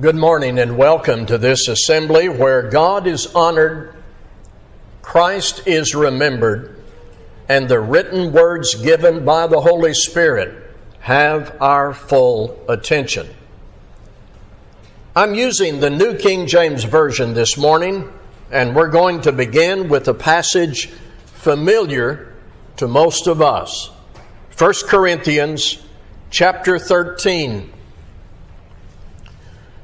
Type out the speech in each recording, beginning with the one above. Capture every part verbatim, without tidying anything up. Good morning and welcome to this assembly where God is honored, Christ is remembered, and the written words given by the Holy Spirit have our full attention. I'm using the New King James Version this morning, and we're going to begin with a passage familiar to most of us. First Corinthians chapter thirteen.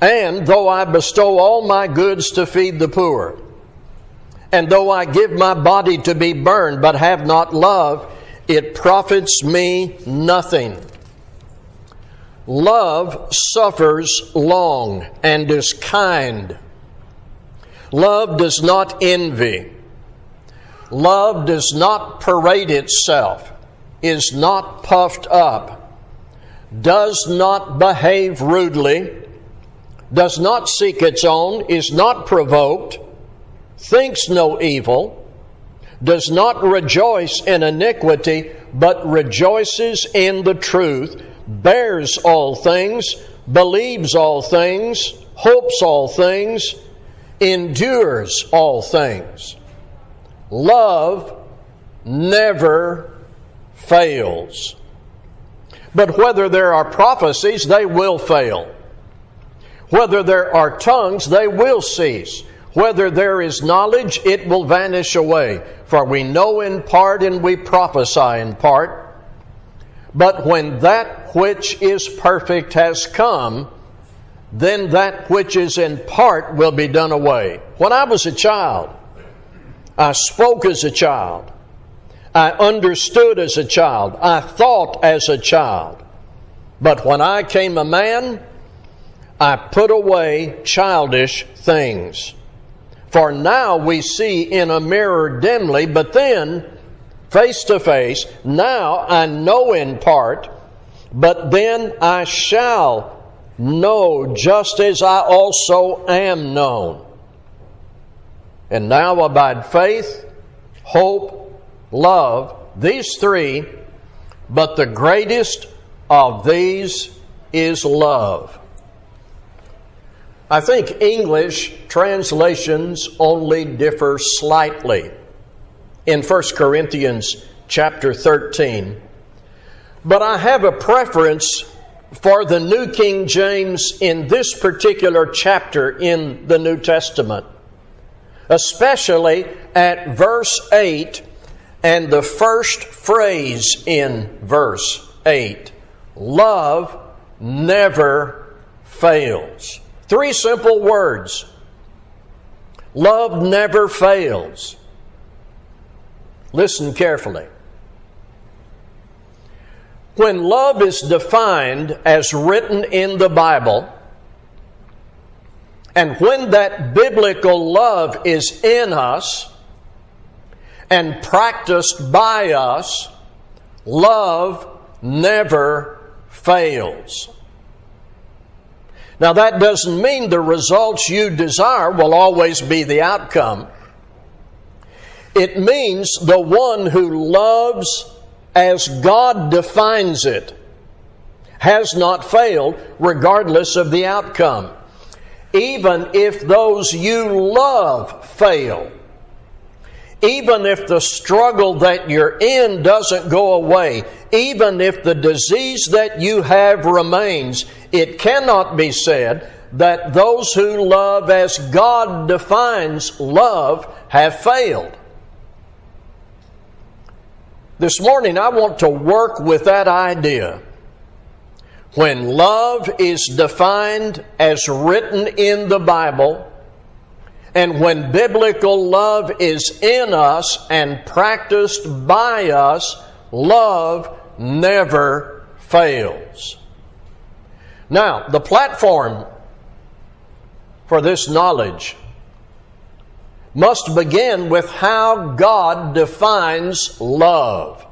And though I bestow all my goods to feed the poor, and though I give my body to be burned, but have not love, it profits me nothing. Love suffers long and is kind. Love does not envy. Love does not parade itself, is not puffed up, does not behave rudely, does not seek its own, is not provoked, thinks no evil, does not rejoice in iniquity, but rejoices in the truth, bears all things, believes all things, hopes all things, endures all things. Love never fails. But whether there are prophecies, they will fail. Whether there are tongues, they will cease. Whether there is knowledge, it will vanish away. For we know in part and we prophesy in part. But when that which is perfect has come, then that which is in part will be done away. When I was a child, I spoke as a child. I understood as a child. I thought as a child. But when I came a man, I put away childish things. For now we see in a mirror dimly, but then face to face. Now I know in part, but then I shall know just as I also am known. And now abide faith, hope, love, these three, but the greatest of these is love. I think English translations only differ slightly in First Corinthians chapter thirteen. But I have a preference for the New King James in this particular chapter in the New Testament, especially at verse eight and the first phrase in verse eight. Love never fails. Three simple words. Love never fails. Listen carefully. When love is defined as written in the Bible, and when that biblical love is in us and practiced by us, love never fails. Now, that doesn't mean the results you desire will always be the outcome. It means the one who loves as God defines it has not failed regardless of the outcome. Even if those you love fail, even if the struggle that you're in doesn't go away, even if the disease that you have remains, it cannot be said that those who love as God defines love have failed. This morning I want to work with that idea. When love is defined as written in the Bible, and when biblical love is in us and practiced by us, love never fails. Now, the platform for this knowledge must begin with how God defines love.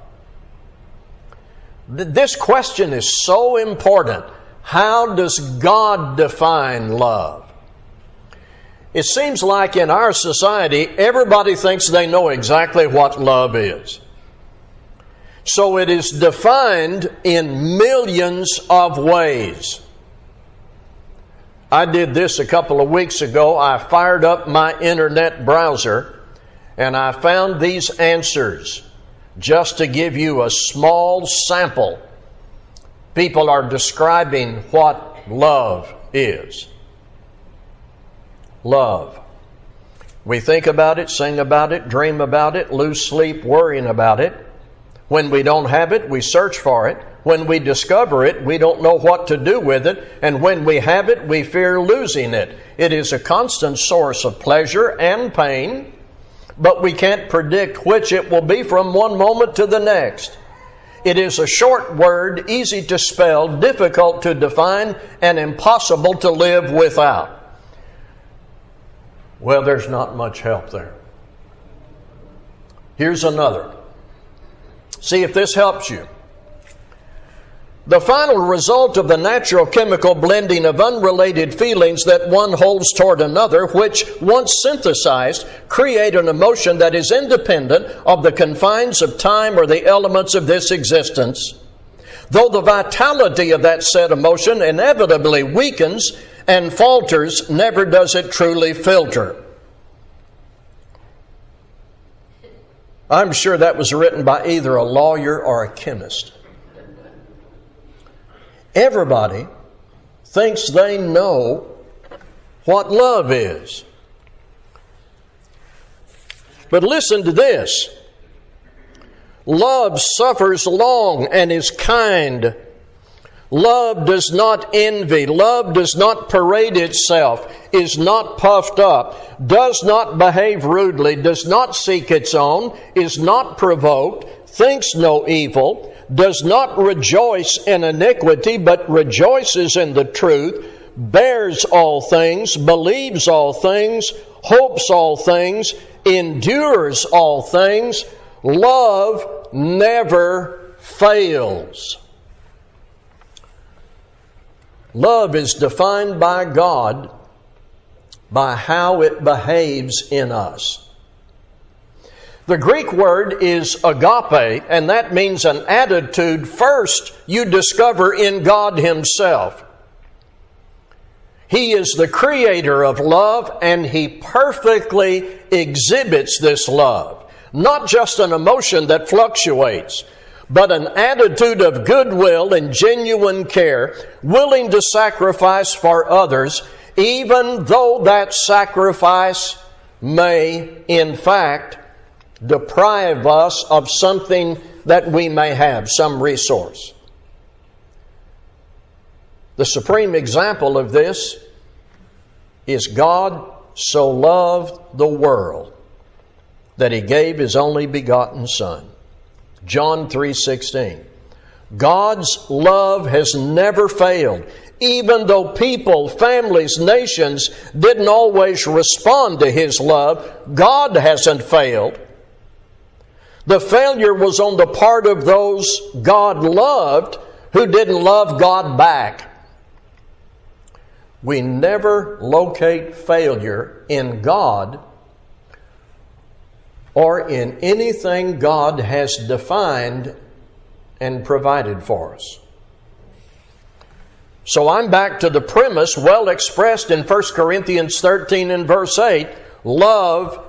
This question is so important. How does God define love? It seems like in our society, everybody thinks they know exactly what love is. So it is defined in millions of ways. I did this a couple of weeks ago. I fired up my internet browser and I found these answers just to give you a small sample. People are describing what love is. Love. We think about it, sing about it, dream about it, lose sleep worrying about it. When we don't have it, we search for it. When we discover it, we don't know what to do with it. And when we have it, we fear losing it. It is a constant source of pleasure and pain, but we can't predict which it will be from one moment to the next. It is a short word, easy to spell, difficult to define, and impossible to live without. Well, there's not much help there. Here's another. See if this helps you. The final result of the natural chemical blending of unrelated feelings that one holds toward another, which, once synthesized, create an emotion that is independent of the confines of time or the elements of this existence. Though the vitality of that said emotion inevitably weakens and falters, never does it truly filter. I'm sure that was written by either a lawyer or a chemist. Everybody thinks they know what love is. But listen to this. Love suffers long and is kind. Love does not envy. Love does not parade itself, is not puffed up, does not behave rudely, does not seek its own, is not provoked, thinks no evil, does not rejoice in iniquity, but rejoices in the truth, bears all things, believes all things, hopes all things, endures all things. Love never fails. Love is defined by God by how it behaves in us. The Greek word is agape, and that means an attitude first you discover in God Himself. He is the creator of love, and He perfectly exhibits this love. Not just an emotion that fluctuates, but an attitude of goodwill and genuine care, willing to sacrifice for others, even though that sacrifice may, in fact, deprive us of something that we may have, some resource. The supreme example of this is God so loved the world that He gave His only begotten Son. John three sixteen. God's love has never failed, even though people, families, nations didn't always respond to His love. God hasn't failed. The failure was on the part of those God loved who didn't love God back. We never locate failure in God or in anything God has defined and provided for us. So I'm back to the premise well expressed in First Corinthians thirteen and verse eight. Love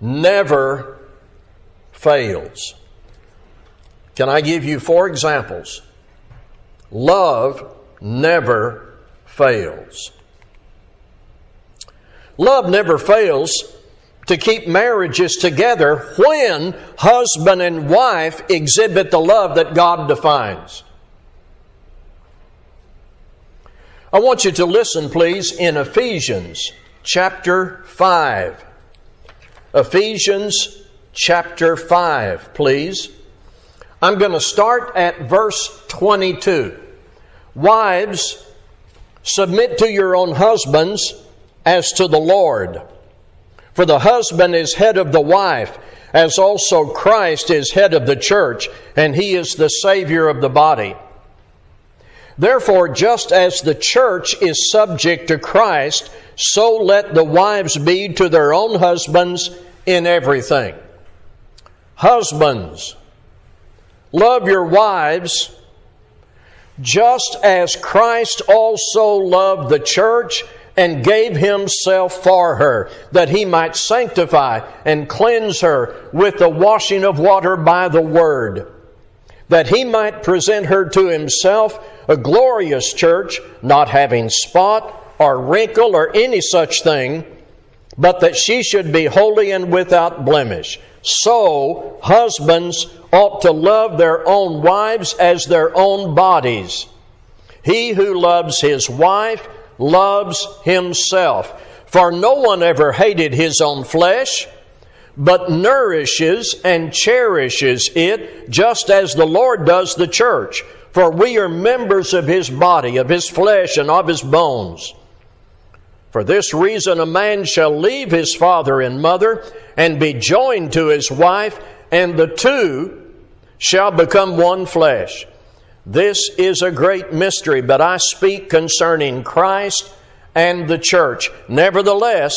never fails. Can I give you four examples? Love never fails. Love never fails to keep marriages together when husband and wife exhibit the love that God defines. I want you to listen, please, in Ephesians chapter five. Ephesians chapter five, please. I'm going to start at verse twenty-two. Wives, submit to your own husbands as to the Lord. For the husband is head of the wife, as also Christ is head of the church, and he is the Savior of the body. Therefore, just as the church is subject to Christ, so let the wives be to their own husbands in everything. Husbands, love your wives, just as Christ also loved the church and gave himself for her, that he might sanctify and cleanse her with the washing of water by the word, that he might present her to himself a glorious church, not having spot or wrinkle or any such thing, but that she should be holy and without blemish. So husbands ought to love their own wives as their own bodies. He who loves his wife loves himself. For no one ever hated his own flesh, but nourishes and cherishes it, just as the Lord does the church. For we are members of his body, of his flesh, and of his bones. For this reason a man shall leave his father and mother, and be joined to his wife, and the two shall become one flesh. This is a great mystery, but I speak concerning Christ and the church. Nevertheless,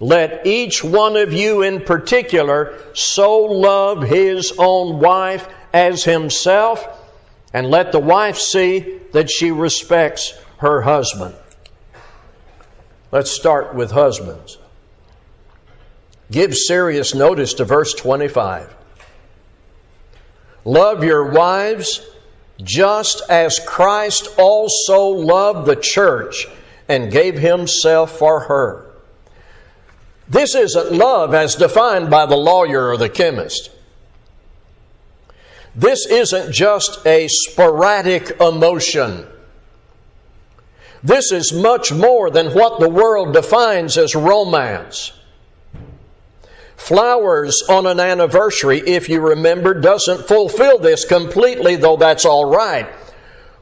let each one of you in particular so love his own wife as himself, and let the wife see that she respects her husband. Let's start with husbands. Give serious notice to verse twenty-five. Love your wives, just as Christ also loved the church and gave himself for her. This isn't love as defined by the lawyer or the chemist. This isn't just a sporadic emotion. This is much more than what the world defines as romance. Flowers on an anniversary, if you remember, doesn't fulfill this completely, though that's all right.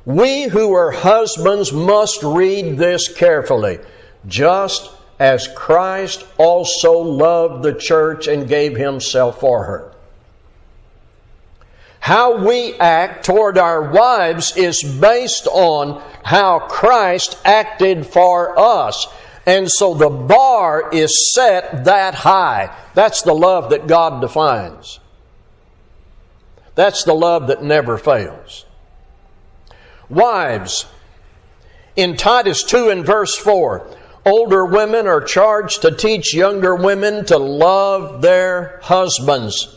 We who are husbands must read this carefully. Just as Christ also loved the church and gave himself for her. How we act toward our wives is based on how Christ acted for us. And so the bar is set that high. That's the love that God defines. That's the love that never fails. Wives, in Titus two and verse four, older women are charged to teach younger women to love their husbands.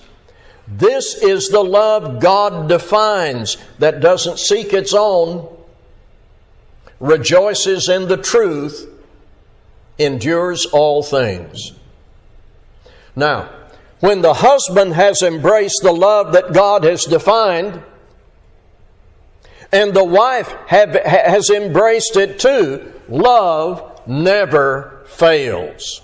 This is the love God defines, that doesn't seek its own, rejoices in the truth, endures all things. Now, when the husband has embraced the love that God has defined, and the wife have, has embraced it too, love never fails.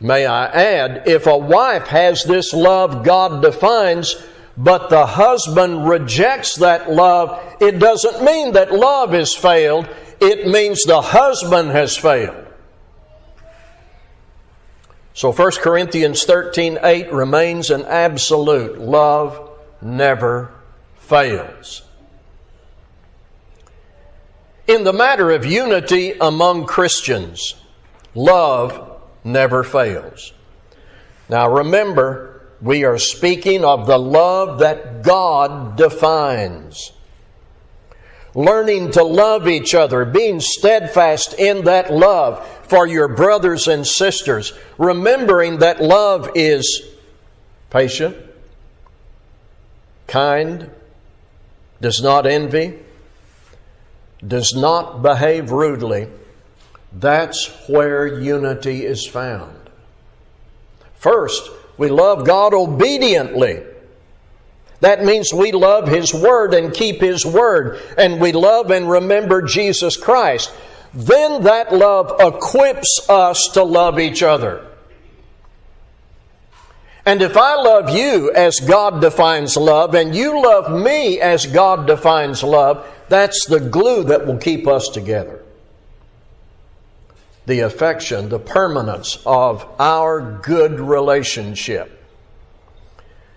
May I add, if a wife has this love God defines, but the husband rejects that love, it doesn't mean that love has failed. It means the husband has failed. So First Corinthians thirteen eight remains an absolute. Love never fails. In the matter of unity among Christians, love never fails. Now remember, we are speaking of the love that God defines. Learning to love each other, being steadfast in that love for your brothers and sisters, remembering that love is patient, kind, does not envy, does not behave rudely. That's where unity is found. First, we love God obediently. That means we love His Word and keep His Word, and we love and remember Jesus Christ. Then that love equips us to love each other. And if I love you as God defines love, and you love me as God defines love, that's the glue that will keep us together. the affection, the permanence of our good relationship.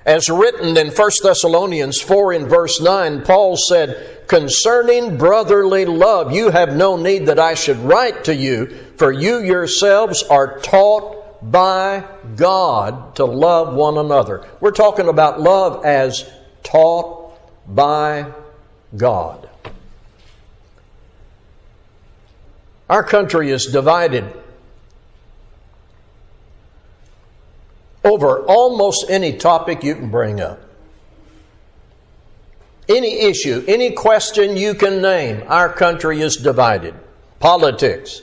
As written in First Thessalonians four in verse nine, Paul said, "Concerning brotherly love, you have no need that I should write to you, for you yourselves are taught by God to love one another." We're talking about love as taught by God. Our country is divided over almost any topic you can bring up. Any issue, any question you can name, our country is divided. Politics,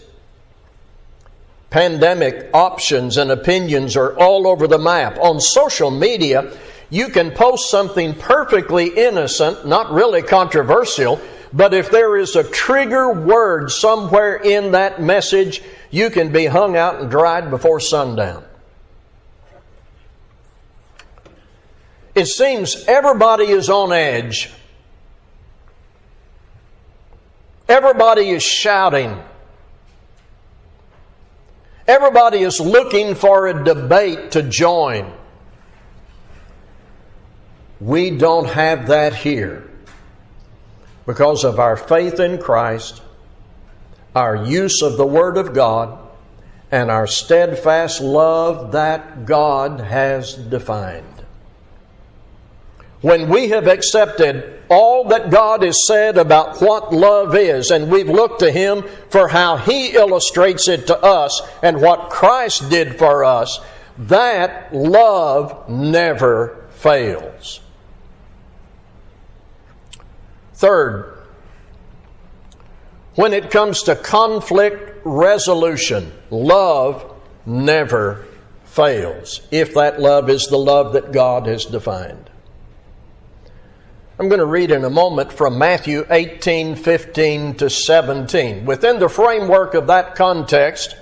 pandemic options and opinions are all over the map. On social media, you can post something perfectly innocent, not really controversial, but if there is a trigger word somewhere in that message, you can be hung out and dried before sundown. It seems everybody is on edge. Everybody is shouting. Everybody is looking for a debate to join. We don't have that here. Because of our faith in Christ, our use of the Word of God, and our steadfast love that God has defined. When we have accepted all that God has said about what love is, and we've looked to Him for how He illustrates it to us and what Christ did for us, that love never fails. Third, when it comes to conflict resolution, love never fails, if that love is the love that God has defined. I'm going to read in a moment from Matthew eighteen, fifteen to seventeen. Within the framework of that context,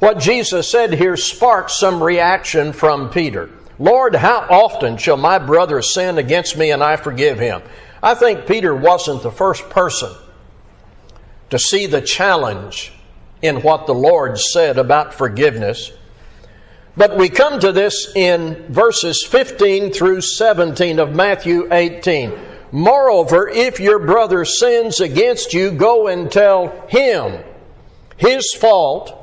what Jesus said here sparked some reaction from Peter. "Lord, how often shall my brother sin against me and I forgive him?" I think Peter wasn't the first person to see the challenge in what the Lord said about forgiveness. But we come to this in verses fifteen through seventeen of Matthew eighteen. "Moreover, if your brother sins against you, go and tell him his fault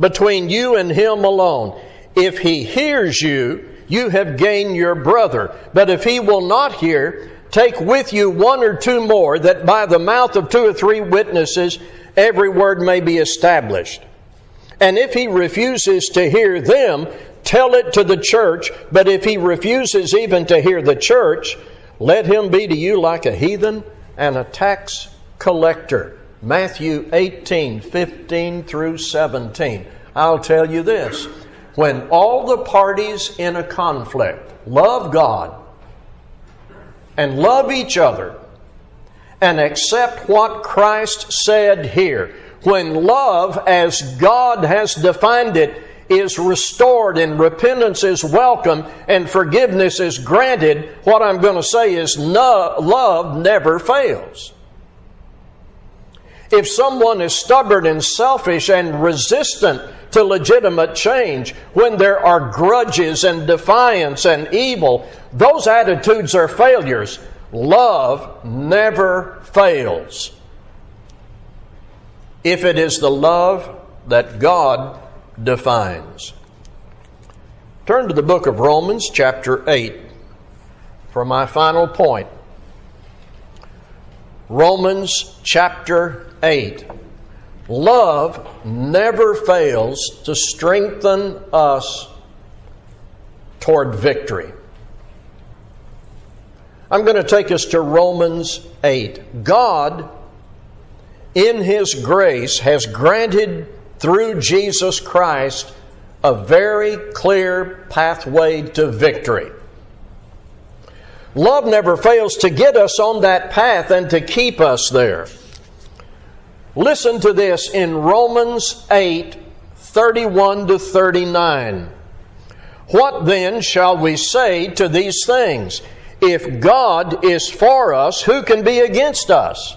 between you and him alone. If he hears you, you have gained your brother. But if he will not hear, take with you one or two more, that by the mouth of two or three witnesses every word may be established. And if he refuses to hear them, tell it to the church. But if he refuses even to hear the church, let him be to you like a heathen and a tax collector." Matthew eighteen, fifteen through seventeen. I'll tell you this. When all the parties in a conflict love God and love each other and accept what Christ said here, when love as God has defined it is restored and repentance is welcome and forgiveness is granted, what I'm going to say is no, love never fails. If someone is stubborn and selfish and resistant to legitimate change, when there are grudges and defiance and evil, those attitudes are failures. Love never fails, if it is the love that God defines. Turn to the book of Romans, chapter eight, for my final point. Romans chapter eight. Love never fails to strengthen us toward victory. I'm going to take us to Romans eight. God, in His grace, has granted through Jesus Christ a very clear pathway to victory. Love never fails to get us on that path and to keep us there. Listen to this in Romans eight, thirty-one to thirty-nine. "What then shall we say to these things? If God is for us, who can be against us?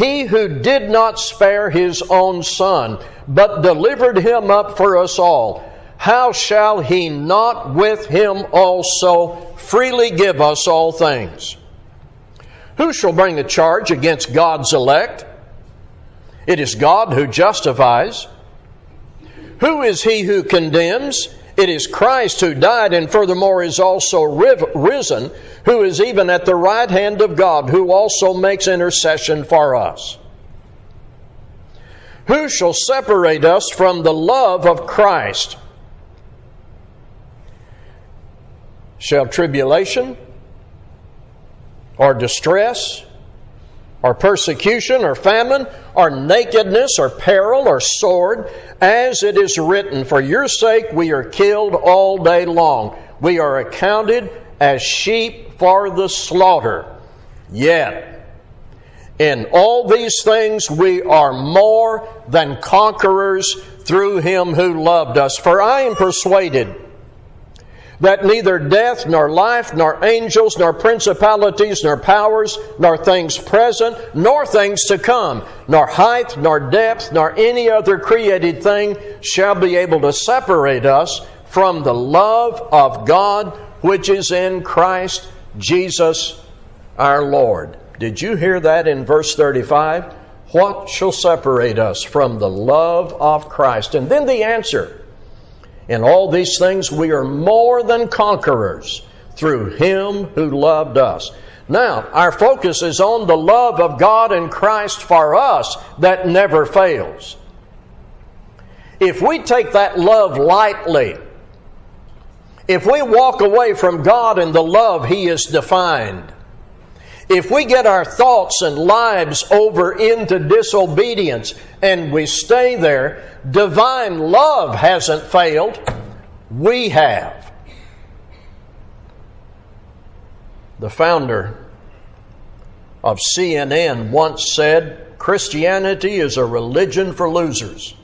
He who did not spare His own Son, but delivered Him up for us all, how shall He not with Him also freely give us all things? Who shall bring a charge against God's elect? It is God who justifies. Who is He who condemns? It is Christ who died and furthermore is also risen, who is even at the right hand of God, who also makes intercession for us. Who shall separate us from the love of Christ? Shall tribulation, or distress, or persecution, or famine, or nakedness, or peril, or sword, as it is written, for your sake we are killed all day long. We are accounted as sheep for the slaughter. Yet, in all these things we are more than conquerors through Him who loved us. For I am persuaded that neither death, nor life, nor angels, nor principalities, nor powers, nor things present, nor things to come, nor height, nor depth, nor any other created thing shall be able to separate us from the love of God which is in Christ Jesus our Lord. Did you hear that in verse thirty-five? What shall separate us from the love of Christ? And then the answer. In all these things we are more than conquerors through Him who loved us. Now, our focus is on the love of God and Christ for us that never fails. If we take that love lightly, if we walk away from God and the love He has defined, if we get our thoughts and lives over into disobedience and we stay there, divine love hasn't failed. We have. The founder of C N N once said, Christianity is a religion for losers.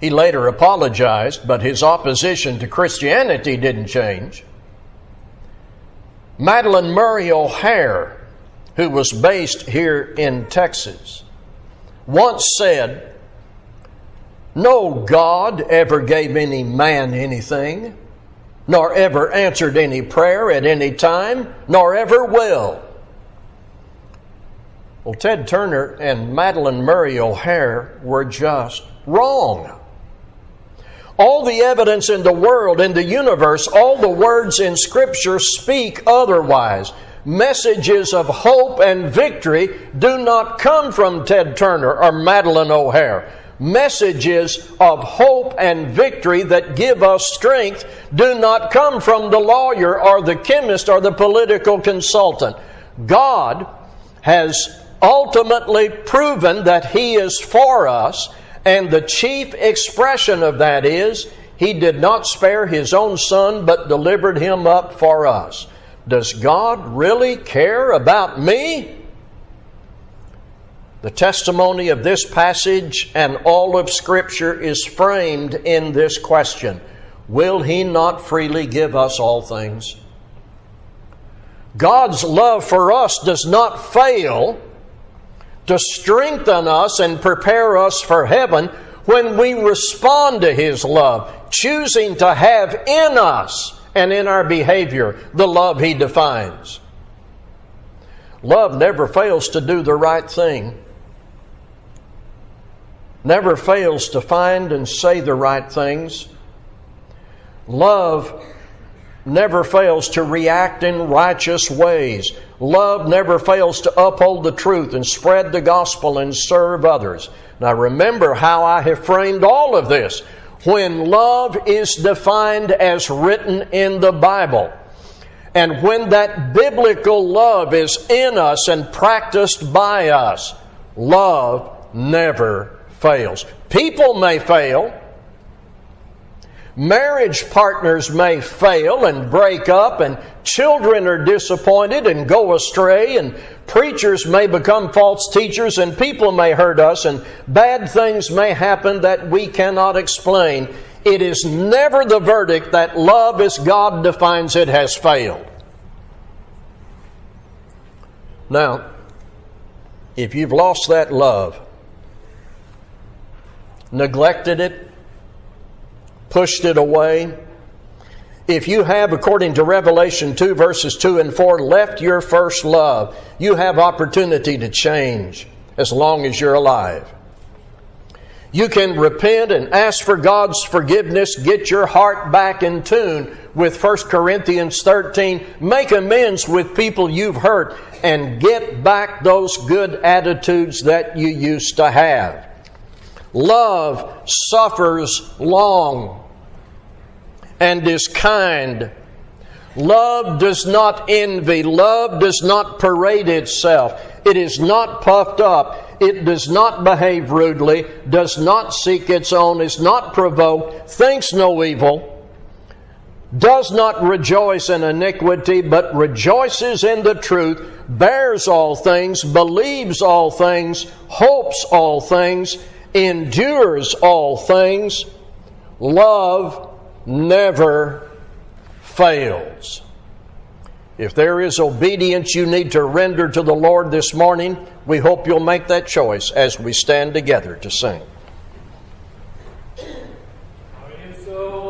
He later apologized, but his opposition to Christianity didn't change. Madalyn Murray O'Hair, who was based here in Texas, once said, "No God ever gave any man anything, nor ever answered any prayer at any time, nor ever will." Well, Ted Turner and Madalyn Murray O'Hair were just wrong. All the evidence in the world, in the universe, all the words in Scripture speak otherwise. Messages of hope and victory do not come from Ted Turner or Madalyn O'Hair. Messages of hope and victory that give us strength do not come from the lawyer or the chemist or the political consultant. God has ultimately proven that He is for us. And the chief expression of that is, He did not spare His own Son, but delivered Him up for us. Does God really care about me? The testimony of this passage and all of Scripture is framed in this question. Will He not freely give us all things? God's love for us does not fail to strengthen us and prepare us for heaven when we respond to His love, choosing to have in us and in our behavior the love He defines. Love never fails to do the right thing, never fails to find and say the right things. Love never fails to react in righteous ways. Love never fails to uphold the truth and spread the gospel and serve others. Now remember how I have framed all of this. When love is defined as written in the Bible, and when that biblical love is in us and practiced by us, love never fails. People may fail. Marriage partners may fail and break up, and children are disappointed and go astray, and preachers may become false teachers, and people may hurt us, and bad things may happen that we cannot explain. It is never the verdict that love as God defines it has failed. Now, if you've lost that love, neglected it, pushed it away, if you have, according to Revelation two, verses two and four, left your first love, you have opportunity to change as long as you're alive. You can repent and ask for God's forgiveness, get your heart back in tune with First Corinthians thirteen, make amends with people you've hurt, and get back those good attitudes that you used to have. Love suffers long and is kind. Love does not envy. Love does not parade itself. It is not puffed up. It does not behave rudely, does not seek its own, is not provoked, thinks no evil, does not rejoice in iniquity, but rejoices in the truth, bears all things, believes all things, hopes all things, endures all things. Love never fails. If there is obedience you need to render to the Lord this morning, we hope you'll make that choice as we stand together to sing.